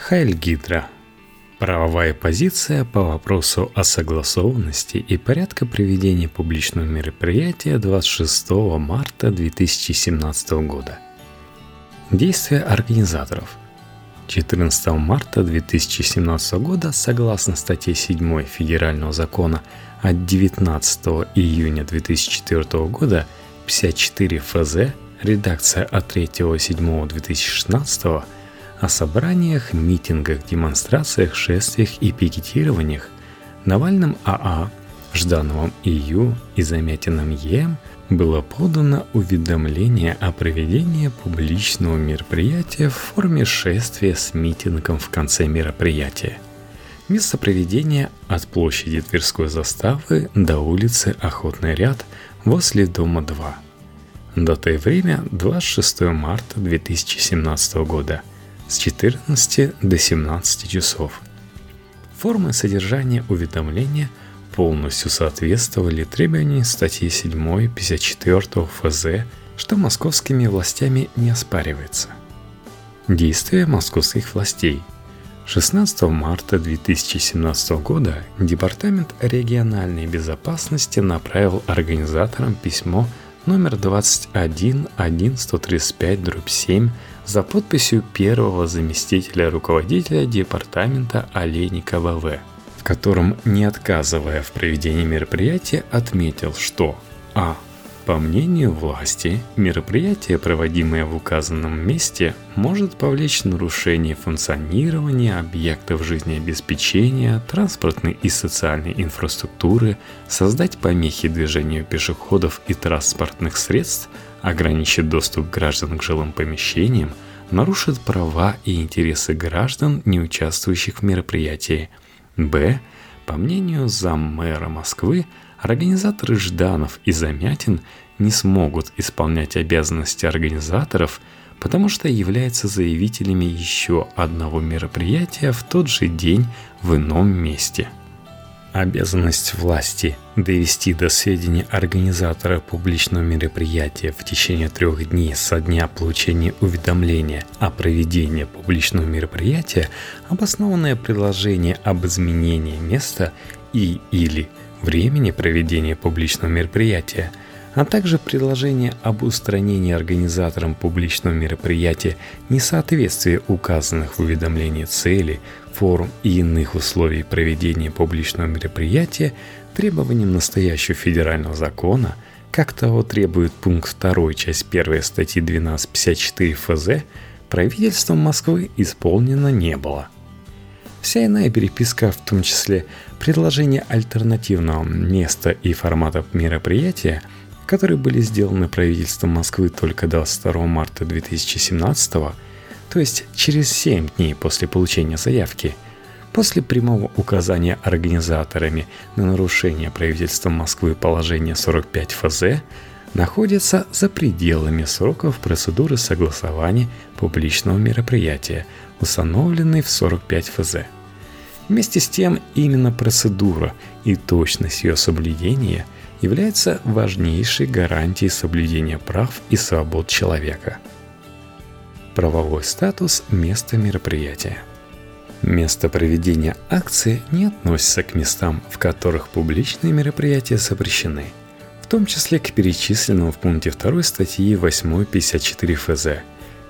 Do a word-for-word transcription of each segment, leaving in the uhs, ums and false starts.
Хайль Гидра. Правовая позиция по вопросу о согласованности и порядке проведения публичного мероприятия двадцать шестого марта две тысячи семнадцатого года. Действия организаторов. четырнадцатого марта две тысячи семнадцатого года, согласно статье седьмой Федерального закона от девятнадцатого июня две тысячи четвёртого года, пятьдесят четыре эф зэ, редакция от третьего июля две тысячи шестнадцатого, о собраниях, митингах, демонстрациях, шествиях и пикетированиях Навальным АА, Ждановым ИЮ и Замятиным ЕМ было подано уведомление о проведении публичного мероприятия в форме шествия с митингом в конце мероприятия. Место проведения от площади Тверской заставы до улицы Охотный ряд возле дома два. Дата и время двадцать шестого марта две тысячи семнадцатого года. С четырнадцати до семнадцати часов. Формы содержания уведомления полностью соответствовали требованиям статьи седьмой пятьдесят четыре эф зэ, что московскими властями не оспаривается. Действия московских властей. шестнадцатого марта две тысячи семнадцатого года Департамент региональной безопасности направил организаторам письмо номер двадцать один одиннадцать тридцать пять семь за подписью первого заместителя руководителя департамента Оленникова ВВ, в котором, не отказывая в проведении мероприятия, отметил, что а. По мнению власти, мероприятие, проводимое в указанном месте, может повлечь нарушение функционирования объектов жизнеобеспечения, транспортной и социальной инфраструктуры, создать помехи движению пешеходов и транспортных средств, ограничит доступ граждан к жилым помещениям, нарушит права и интересы граждан, не участвующих в мероприятии. Б. По мнению заммэра Москвы, организаторы Жданов и Замятин не смогут исполнять обязанности организаторов, потому что являются заявителями еще одного мероприятия в тот же день в ином месте. Обязанность власти довести до сведения организатора публичного мероприятия в течение трех дней со дня получения уведомления о проведении публичного мероприятия обоснованное предложение об изменении места и или времени проведения публичного мероприятия, а также предложение об устранении организатором публичного мероприятия несоответствия указанных в уведомлении целей, форм и иных условий проведения публичного мероприятия требованиям настоящего федерального закона, как того требует пункт второй, часть первая статьи двенадцать пятьдесят четыре эф зэ, правительством Москвы исполнено не было. Вся иная переписка, в том числе предложение альтернативного места и формата мероприятия, которые были сделаны правительством Москвы только двадцать второго марта две тысячи семнадцатого, то есть через семь дней после получения заявки, после прямого указания организаторами на нарушение правительством Москвы положения сорок пять эф зэ, находится за пределами сроков процедуры согласования публичного мероприятия, установленной в сорок пять эф зэ. Вместе с тем, именно процедура и точность ее соблюдения является важнейшей гарантией соблюдения прав и свобод человека. Правовой статус места мероприятия. Место проведения акции не относится к местам, в которых публичные мероприятия запрещены, в том числе к перечисленному в пункте второй статьи восьмой пятьдесят четыре эф зэ.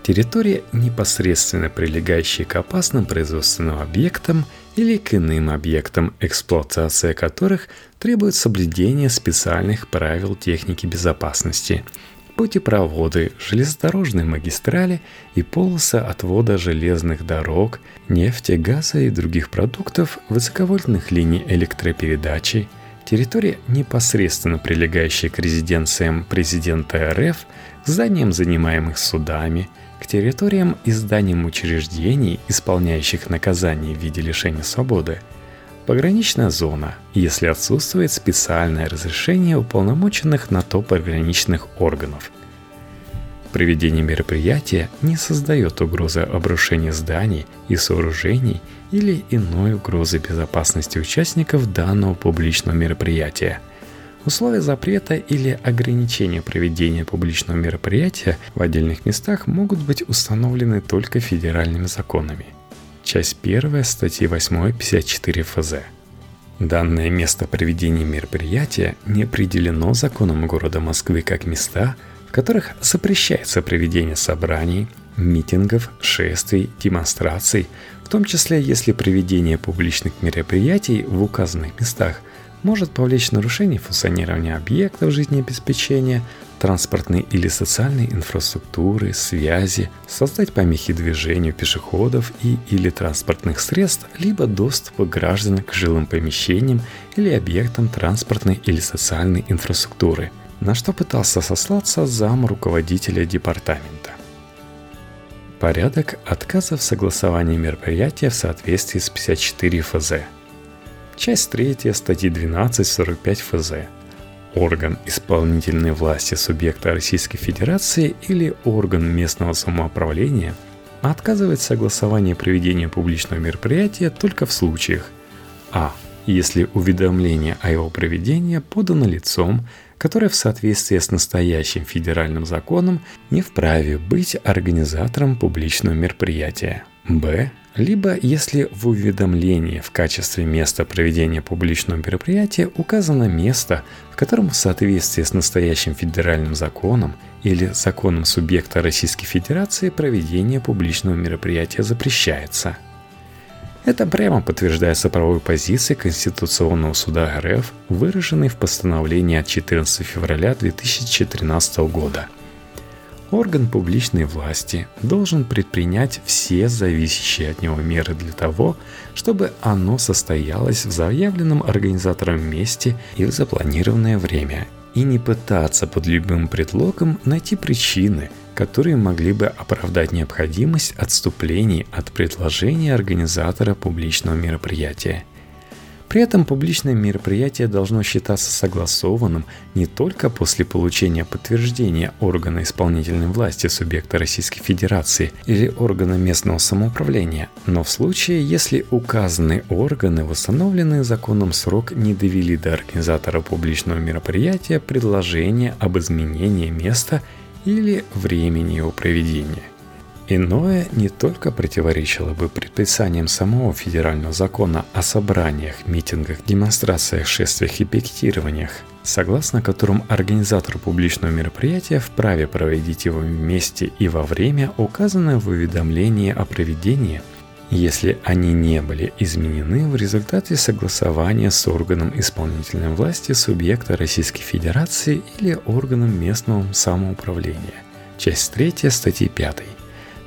Территории, непосредственно прилегающие к опасным производственным объектам или к иным объектам, эксплуатация которых требует соблюдения специальных правил техники безопасности, путепроводы, железнодорожные магистрали и полосы отвода железных дорог, нефти, газа и других продуктов, высоковольтных линий электропередачи, территории, непосредственно прилегающие к резиденциям президента эр эф, зданиям, занимаемых судами, к территориям и зданиям учреждений, исполняющих наказание в виде лишения свободы, пограничная зона, если отсутствует специальное разрешение уполномоченных на то пограничных органов. Проведение мероприятия не создает угрозы обрушения зданий и сооружений или иной угрозы безопасности участников данного публичного мероприятия. Условия запрета или ограничения проведения публичного мероприятия в отдельных местах могут быть установлены только федеральными законами. часть первая статьи восьмой пятьдесят четыре эф зэ. Данное место проведения мероприятия не определено законом города Москвы как места, в которых запрещается проведение собраний, митингов, шествий, демонстраций, в том числе если проведение публичных мероприятий в указанных местах может повлечь нарушение функционирования объектов жизнеобеспечения, транспортной или социальной инфраструктуры, связи, создать помехи движению пешеходов и или транспортных средств, либо доступа граждан к жилым помещениям или объектам транспортной или социальной инфраструктуры, на что пытался сослаться зам руководителя департамента. Порядок отказа в согласовании мероприятия в соответствии с пятьдесят четыре эф зэ. Часть третья статьи двенадцать сорок пять эф зэ. Орган исполнительной власти субъекта Российской Федерации или орган местного самоуправления отказывает в согласовании проведения публичного мероприятия только в случаях: а. Если уведомление о его проведении подано лицом, которое в соответствии с настоящим федеральным законом не вправе быть организатором публичного мероприятия. Б. Либо если в уведомлении в качестве места проведения публичного мероприятия указано место, в котором в соответствии с настоящим федеральным законом или законом субъекта Российской Федерации проведение публичного мероприятия запрещается. Это прямо подтверждается правовой позицией Конституционного суда эр эф, выраженной в постановлении от четырнадцатого февраля две тысячи тринадцатого года. Орган публичной власти должен предпринять все зависящие от него меры для того, чтобы оно состоялось в заявленном организатором месте и в запланированное время, и не пытаться под любым предлогом найти причины, которые могли бы оправдать необходимость отступлений от предложения организатора публичного мероприятия. При этом публичное мероприятие должно считаться согласованным не только после получения подтверждения органа исполнительной власти субъекта Российской Федерации или органа местного самоуправления, но в случае, если указанные органы в установленный законом срок не довели до организатора публичного мероприятия предложение об изменении места или времени его проведения. Иное не только противоречило бы предписаниям самого федерального закона о собраниях, митингах, демонстрациях, шествиях и пикетированиях, согласно которым организатор публичного мероприятия вправе проводить его вместе и во время, указанное в уведомлении о проведении, если они не были изменены в результате согласования с органом исполнительной власти субъекта Российской Федерации или органом местного самоуправления, часть третья статьи пятой,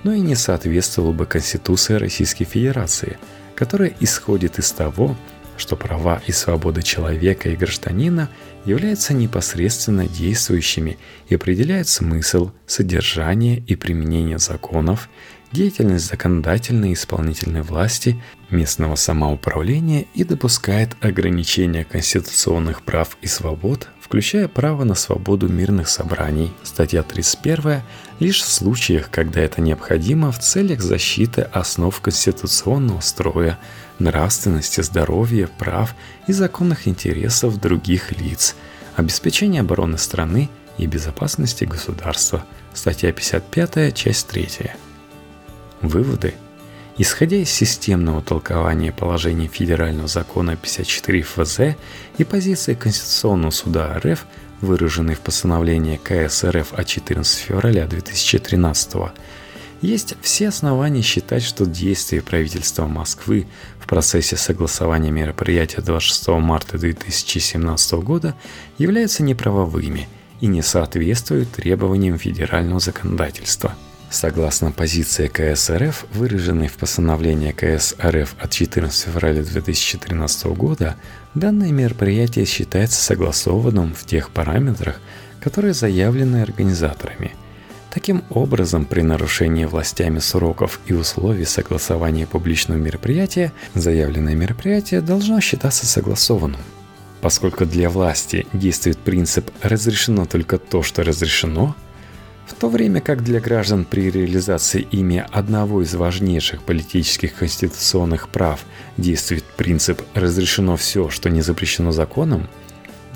но и не соответствовало бы Конституции Российской Федерации, которая исходит из того, что права и свободы человека и гражданина являются непосредственно действующими и определяют смысл, содержание и применение законов, деятельность законодательной и исполнительной власти, местного самоуправления и допускает ограничения конституционных прав и свобод, включая право на свободу мирных собраний, статья тридцать первая, лишь в случаях, когда это необходимо в целях защиты основ конституционного строя, нравственности, здоровья, прав и законных интересов других лиц, обеспечения обороны страны и безопасности государства, статья пятьдесят пятая, часть третья. Выводы. Исходя из системного толкования положений федерального закона пятьдесят четыре эф зэ и позиции Конституционного суда эр эф, выраженной в постановлении ка эс эр эф от четырнадцатого февраля две тысячи тринадцатого, есть все основания считать, что действия правительства Москвы в процессе согласования мероприятия двадцать шестого марта две тысячи семнадцатого года являются неправовыми и не соответствуют требованиям федерального законодательства. Согласно позиции ка эс эр эф, выраженной в постановлении ка эс эр эф от четырнадцатого февраля две тысячи тринадцатого года, данное мероприятие считается согласованным в тех параметрах, которые заявлены организаторами. Таким образом, при нарушении властями сроков и условий согласования публичного мероприятия, заявленное мероприятие должно считаться согласованным. Поскольку для власти действует принцип «разрешено только то, что разрешено», в то время как для граждан при реализации ими одного из важнейших политических конституционных прав действует принцип «разрешено все, что не запрещено законом»,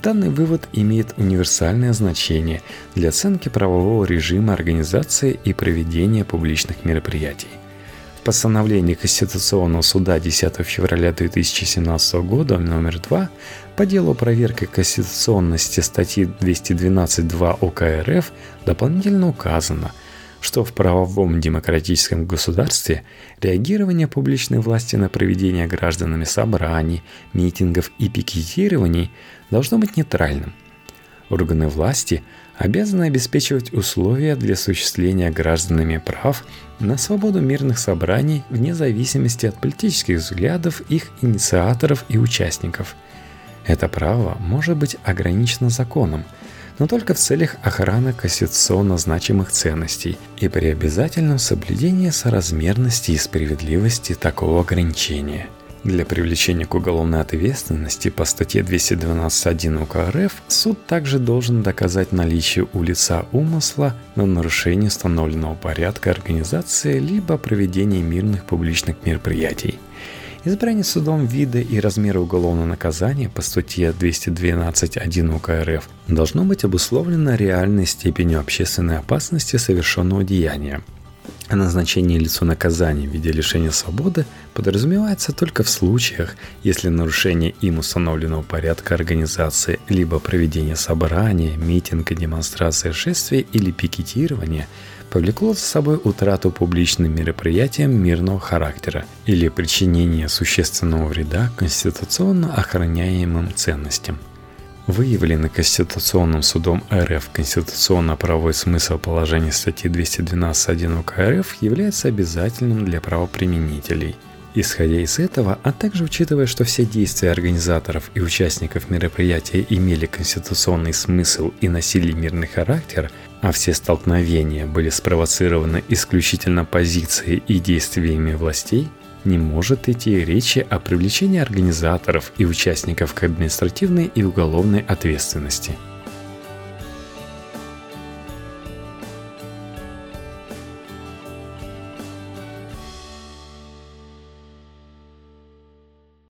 данный вывод имеет универсальное значение для оценки правового режима организации и проведения публичных мероприятий. Постановление Конституционного суда десятого февраля две тысячи семнадцатого года номер два по делу проверки конституционности статьи двести двенадцать точка два ОК РФ дополнительно указано, что в правовом демократическом государстве реагирование публичной власти на проведение гражданами собраний, митингов и пикетирований должно быть нейтральным. Органы власти обязаны обеспечивать условия для осуществления гражданами прав на свободу мирных собраний вне зависимости от политических взглядов их инициаторов и участников. Это право может быть ограничено законом, но только в целях охраны конституционно значимых ценностей и при обязательном соблюдении соразмерности и справедливости такого ограничения. Для привлечения к уголовной ответственности по статье двести двенадцать точка один УК РФ суд также должен доказать наличие у лица умысла на нарушение установленного порядка организации либо проведения мирных публичных мероприятий. Избрание судом вида и размера уголовного наказания по статье двести двенадцать точка один УК РФ должно быть обусловлено реальной степенью общественной опасности совершенного деяния. А назначение лицу наказания в виде лишения свободы подразумевается только в случаях, если нарушение им установленного порядка организации либо проведения собрания, митинга, демонстрации, шествия или пикетирования повлекло за собой утрату публичным мероприятиям мирного характера или причинение существенного вреда конституционно охраняемым ценностям. Выявленный Конституционным судом РФ конституционно-правовой смысл положения статьи двести двенадцать точка один УК РФ является обязательным для правоприменителей. Исходя из этого, а также учитывая, что все действия организаторов и участников мероприятия имели конституционный смысл и носили мирный характер, а все столкновения были спровоцированы исключительно позицией и действиями властей, не может идти речи о привлечении организаторов и участников к административной и уголовной ответственности.